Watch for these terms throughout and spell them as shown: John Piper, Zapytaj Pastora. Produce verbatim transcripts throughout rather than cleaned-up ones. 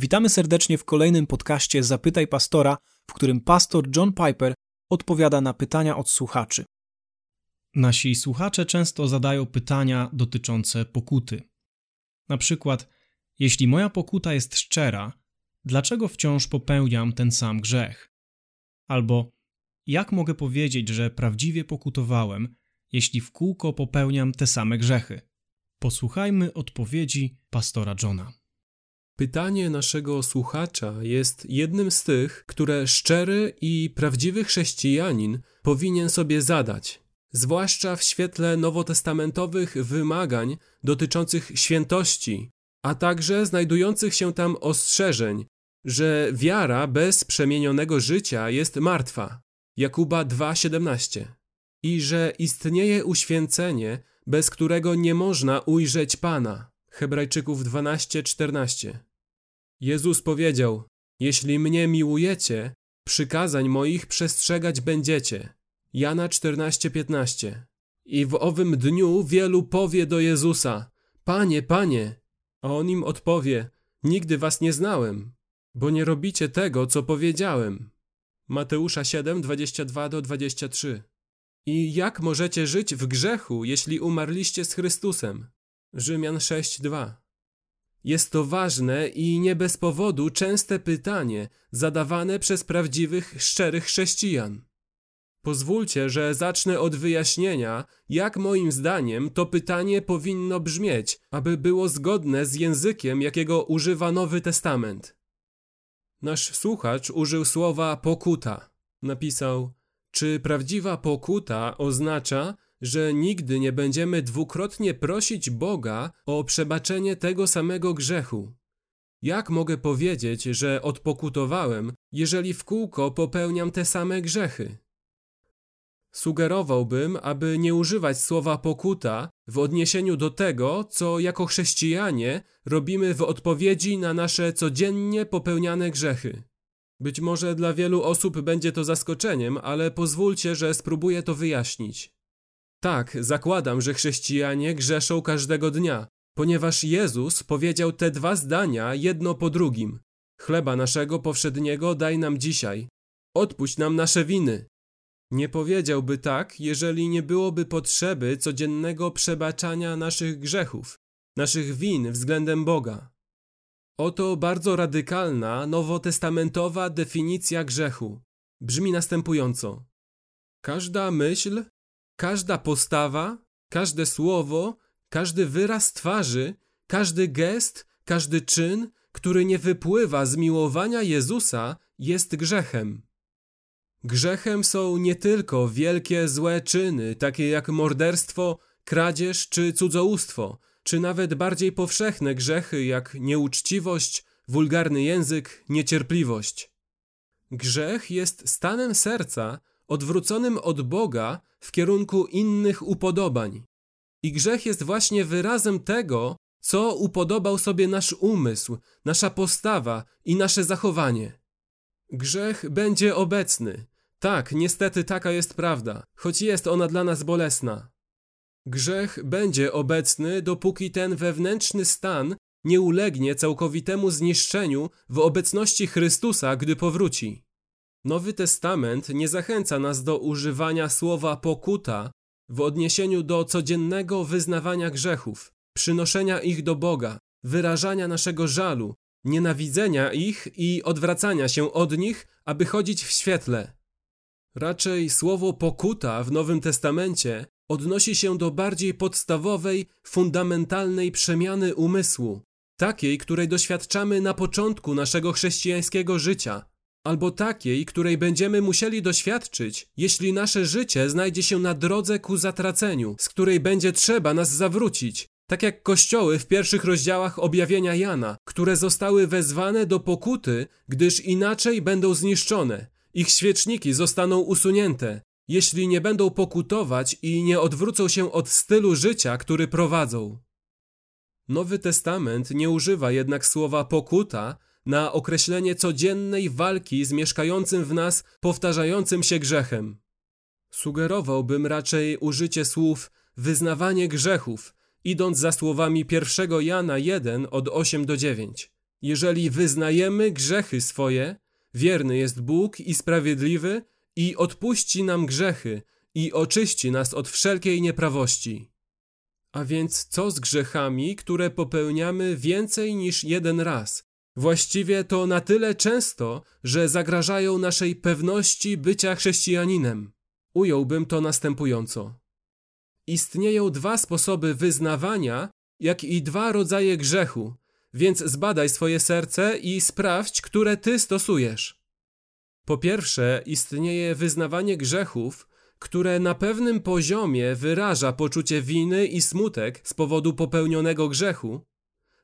Witamy serdecznie w kolejnym podcaście Zapytaj Pastora, w którym pastor John Piper odpowiada na pytania od słuchaczy. Nasi słuchacze często zadają pytania dotyczące pokuty. Na przykład, jeśli moja pokuta jest szczera, dlaczego wciąż popełniam ten sam grzech? Albo, jak mogę powiedzieć, że prawdziwie pokutowałem, jeśli w kółko popełniam te same grzechy? Posłuchajmy odpowiedzi pastora Johna. Pytanie naszego słuchacza jest jednym z tych, które szczery i prawdziwy chrześcijanin powinien sobie zadać, zwłaszcza w świetle nowotestamentowych wymagań dotyczących świętości, a także znajdujących się tam ostrzeżeń, że wiara bez przemienionego życia jest martwa, Jakuba dwa siedemnaście, i że istnieje uświęcenie, bez którego nie można ujrzeć Pana, Hebrajczyków dwanaście czternaście. Jezus powiedział: jeśli mnie miłujecie, przykazań moich przestrzegać będziecie. Jana czternaście piętnaście. I w owym dniu wielu powie do Jezusa: Panie, Panie. A On im odpowie: nigdy was nie znałem, bo nie robicie tego, co powiedziałem. Mateusza siedem dwadzieścia dwa do dwudziestu trzech. I jak możecie żyć w grzechu, jeśli umarliście z Chrystusem? Rzymian sześć dwa. Jest to ważne i nie bez powodu częste pytanie zadawane przez prawdziwych, szczerych chrześcijan. Pozwólcie, że zacznę od wyjaśnienia, jak moim zdaniem to pytanie powinno brzmieć, aby było zgodne z językiem, jakiego używa Nowy Testament. Nasz słuchacz użył słowa pokuta. Napisał: czy prawdziwa pokuta oznacza, że nigdy nie będziemy dwukrotnie prosić Boga o przebaczenie tego samego grzechu? Jak mogę powiedzieć, że odpokutowałem, jeżeli w kółko popełniam te same grzechy? Sugerowałbym, aby nie używać słowa pokuta w odniesieniu do tego, co jako chrześcijanie robimy w odpowiedzi na nasze codziennie popełniane grzechy. Być może dla wielu osób będzie to zaskoczeniem, ale pozwólcie, że spróbuję to wyjaśnić. Tak, zakładam, że chrześcijanie grzeszą każdego dnia, ponieważ Jezus powiedział te dwa zdania jedno po drugim. Chleba naszego powszedniego daj nam dzisiaj. Odpuść nam nasze winy. Nie powiedziałby tak, jeżeli nie byłoby potrzeby codziennego przebaczania naszych grzechów, naszych win względem Boga. Oto bardzo radykalna, nowotestamentowa definicja grzechu. Brzmi następująco. Każda myśl, każda postawa, każde słowo, każdy wyraz twarzy, każdy gest, każdy czyn, który nie wypływa z miłowania Jezusa, jest grzechem. Grzechem są nie tylko wielkie złe czyny, takie jak morderstwo, kradzież czy cudzołóstwo, czy nawet bardziej powszechne grzechy jak nieuczciwość, wulgarny język, niecierpliwość. Grzech jest stanem serca odwróconym od Boga w kierunku innych upodobań. I grzech jest właśnie wyrazem tego, co upodobał sobie nasz umysł, nasza postawa i nasze zachowanie. Grzech będzie obecny. Tak, niestety taka jest prawda, choć jest ona dla nas bolesna. Grzech będzie obecny, dopóki ten wewnętrzny stan nie ulegnie całkowitemu zniszczeniu w obecności Chrystusa, gdy powróci. Nowy Testament nie zachęca nas do używania słowa pokuta w odniesieniu do codziennego wyznawania grzechów, przynoszenia ich do Boga, wyrażania naszego żalu, nienawidzenia ich i odwracania się od nich, aby chodzić w świetle. Raczej słowo pokuta w Nowym Testamencie odnosi się do bardziej podstawowej, fundamentalnej przemiany umysłu, takiej, której doświadczamy na początku naszego chrześcijańskiego życia, albo takiej, której będziemy musieli doświadczyć, jeśli nasze życie znajdzie się na drodze ku zatraceniu, z której będzie trzeba nas zawrócić, tak jak kościoły w pierwszych rozdziałach objawienia Jana, które zostały wezwane do pokuty, gdyż inaczej będą zniszczone, ich świeczniki zostaną usunięte, jeśli nie będą pokutować i nie odwrócą się od stylu życia, który prowadzą. Nowy Testament nie używa jednak słowa pokuta na określenie codziennej walki z mieszkającym w nas powtarzającym się grzechem. Sugerowałbym raczej użycie słów wyznawanie grzechów, idąc za słowami pierwszego Jana jeden od osiem do dziewięć. Jeżeli wyznajemy grzechy swoje, wierny jest Bóg i sprawiedliwy i odpuści nam grzechy i oczyści nas od wszelkiej nieprawości. A więc co z grzechami, które popełniamy więcej niż jeden raz? Właściwie to na tyle często, że zagrażają naszej pewności bycia chrześcijaninem. Ująłbym to następująco. Istnieją dwa sposoby wyznawania, jak i dwa rodzaje grzechu, więc zbadaj swoje serce i sprawdź, które ty stosujesz. Po pierwsze, istnieje wyznawanie grzechów, które na pewnym poziomie wyraża poczucie winy i smutek z powodu popełnionego grzechu,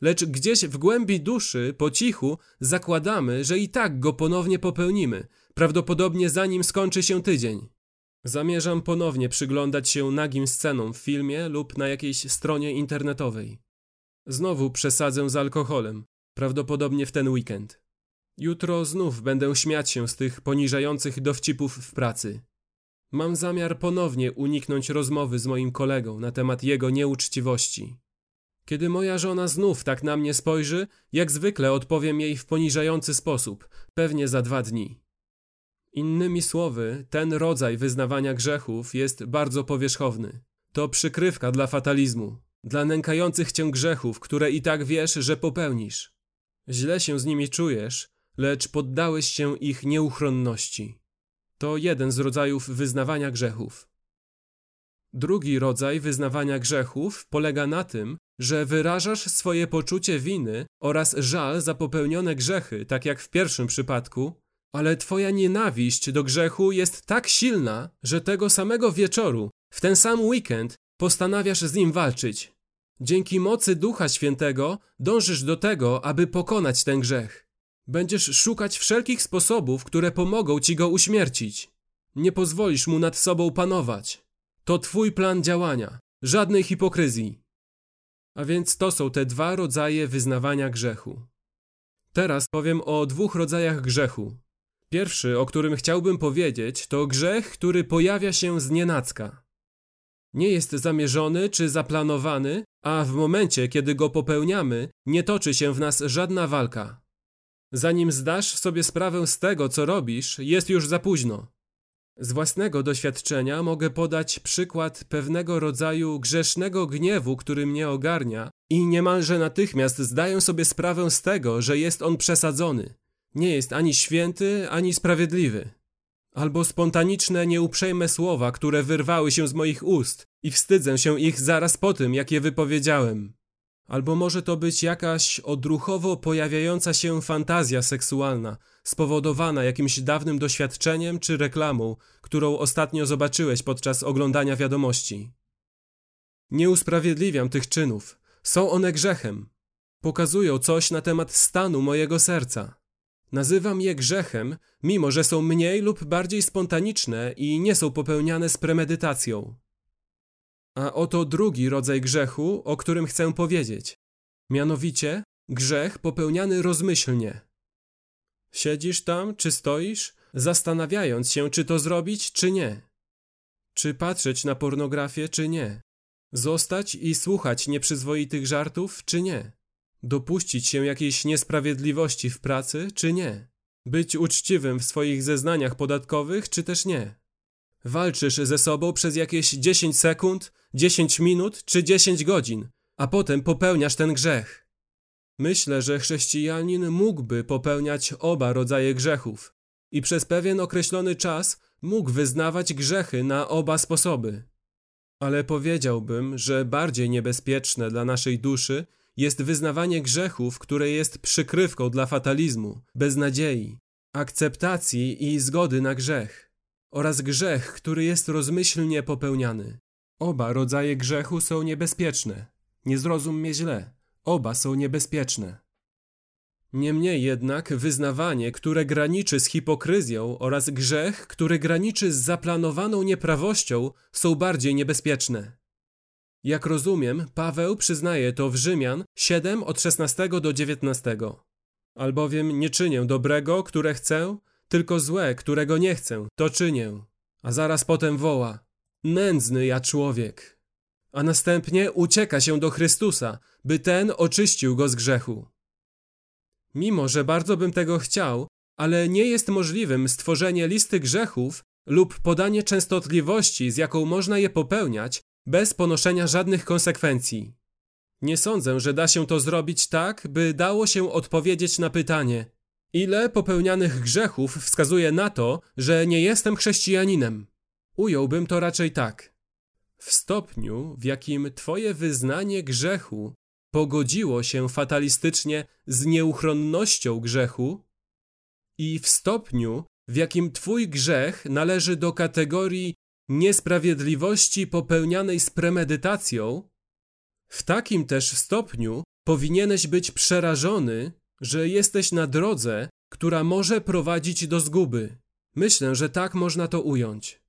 lecz gdzieś w głębi duszy, po cichu, zakładamy, że i tak go ponownie popełnimy, prawdopodobnie zanim skończy się tydzień. Zamierzam ponownie przyglądać się nagim scenom w filmie lub na jakiejś stronie internetowej. Znowu przesadzę z alkoholem, prawdopodobnie w ten weekend. Jutro znów będę śmiać się z tych poniżających dowcipów w pracy. Mam zamiar ponownie uniknąć rozmowy z moim kolegą na temat jego nieuczciwości. Kiedy moja żona znów tak na mnie spojrzy, jak zwykle odpowiem jej w poniżający sposób, pewnie za dwa dni. Innymi słowy, ten rodzaj wyznawania grzechów jest bardzo powierzchowny. To przykrywka dla fatalizmu, dla nękających cię grzechów, które i tak wiesz, że popełnisz. Źle się z nimi czujesz, lecz poddałeś się ich nieuchronności. To jeden z rodzajów wyznawania grzechów. Drugi rodzaj wyznawania grzechów polega na tym, że wyrażasz swoje poczucie winy oraz żal za popełnione grzechy, tak jak w pierwszym przypadku, ale twoja nienawiść do grzechu jest tak silna, że tego samego wieczoru, w ten sam weekend, postanawiasz z nim walczyć. Dzięki mocy Ducha Świętego dążysz do tego, aby pokonać ten grzech. Będziesz szukać wszelkich sposobów, które pomogą ci go uśmiercić. Nie pozwolisz mu nad sobą panować. To twój plan działania, żadnej hipokryzji. A więc to są te dwa rodzaje wyznawania grzechu. Teraz powiem o dwóch rodzajach grzechu. Pierwszy, o którym chciałbym powiedzieć, to grzech, który pojawia się znienacka. Nie jest zamierzony czy zaplanowany, a w momencie, kiedy go popełniamy, nie toczy się w nas żadna walka. Zanim zdasz sobie sprawę z tego, co robisz, jest już za późno. Z własnego doświadczenia mogę podać przykład pewnego rodzaju grzesznego gniewu, który mnie ogarnia i niemalże natychmiast zdaję sobie sprawę z tego, że jest on przesadzony. Nie jest ani święty, ani sprawiedliwy. Albo spontaniczne, nieuprzejme słowa, które wyrwały się z moich ust i wstydzę się ich zaraz po tym, jak je wypowiedziałem. Albo może to być jakaś odruchowo pojawiająca się fantazja seksualna, spowodowana jakimś dawnym doświadczeniem czy reklamą, którą ostatnio zobaczyłeś podczas oglądania wiadomości. Nie usprawiedliwiam tych czynów. Są one grzechem. Pokazują coś na temat stanu mojego serca. Nazywam je grzechem, mimo że są mniej lub bardziej spontaniczne i nie są popełniane z premedytacją. A oto drugi rodzaj grzechu, o którym chcę powiedzieć. Mianowicie grzech popełniany rozmyślnie. Siedzisz tam, czy stoisz, zastanawiając się, czy to zrobić, czy nie. Czy patrzeć na pornografię, czy nie. Zostać i słuchać nieprzyzwoitych żartów, czy nie. Dopuścić się jakiejś niesprawiedliwości w pracy, czy nie. Być uczciwym w swoich zeznaniach podatkowych, czy też nie. Walczysz ze sobą przez jakieś dziesięć sekund, dziesięć minut czy dziesięć godzin, a potem popełniasz ten grzech. Myślę, że chrześcijanin mógłby popełniać oba rodzaje grzechów i przez pewien określony czas mógł wyznawać grzechy na oba sposoby. Ale powiedziałbym, że bardziej niebezpieczne dla naszej duszy jest wyznawanie grzechów, które jest przykrywką dla fatalizmu, beznadziei, akceptacji i zgody na grzech. Oraz grzech, który jest rozmyślnie popełniany. Oba rodzaje grzechu są niebezpieczne. Nie zrozum mnie źle. Oba są niebezpieczne. Niemniej jednak wyznawanie, które graniczy z hipokryzją oraz grzech, który graniczy z zaplanowaną nieprawością, są bardziej niebezpieczne. Jak rozumiem, Paweł przyznaje to w Rzymian siódmym od szesnastego do dziewiętnastego. Albowiem nie czynię dobrego, które chcę, tylko złe, którego nie chcę, to czynię. A zaraz potem woła: nędzny ja człowiek. A następnie ucieka się do Chrystusa, by ten oczyścił go z grzechu. Mimo, że bardzo bym tego chciał, ale nie jest możliwym stworzenie listy grzechów lub podanie częstotliwości, z jaką można je popełniać, bez ponoszenia żadnych konsekwencji. Nie sądzę, że da się to zrobić tak, by dało się odpowiedzieć na pytanie, ile popełnianych grzechów wskazuje na to, że nie jestem chrześcijaninem. Ująłbym to raczej tak. W stopniu, w jakim twoje wyznanie grzechu pogodziło się fatalistycznie z nieuchronnością grzechu i w stopniu, w jakim twój grzech należy do kategorii niesprawiedliwości popełnianej z premedytacją, w takim też stopniu powinieneś być przerażony, że jesteś na drodze, która może prowadzić do zguby. Myślę, że tak można to ująć.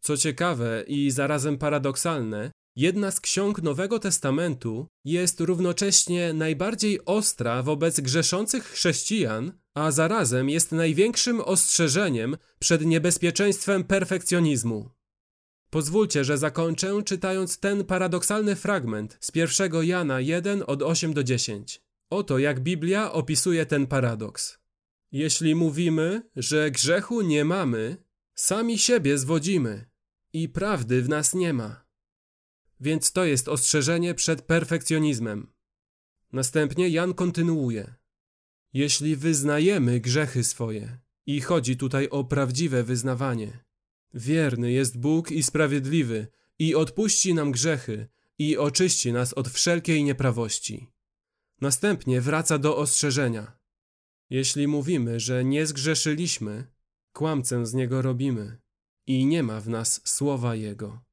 Co ciekawe i zarazem paradoksalne, jedna z ksiąg Nowego Testamentu jest równocześnie najbardziej ostra wobec grzeszących chrześcijan, a zarazem jest największym ostrzeżeniem przed niebezpieczeństwem perfekcjonizmu. Pozwólcie, że zakończę czytając ten paradoksalny fragment z pierwszego Jana jeden od ósmego do dziesięciu. Oto jak Biblia opisuje ten paradoks. Jeśli mówimy, że grzechu nie mamy, sami siebie zwodzimy i prawdy w nas nie ma. Więc to jest ostrzeżenie przed perfekcjonizmem. Następnie Jan kontynuuje. Jeśli wyznajemy grzechy swoje, i chodzi tutaj o prawdziwe wyznawanie, wierny jest Bóg i sprawiedliwy, i odpuści nam grzechy, i oczyści nas od wszelkiej nieprawości. Następnie wraca do ostrzeżenia. Jeśli mówimy, że nie zgrzeszyliśmy, kłamcę z niego robimy, i nie ma w nas słowa jego.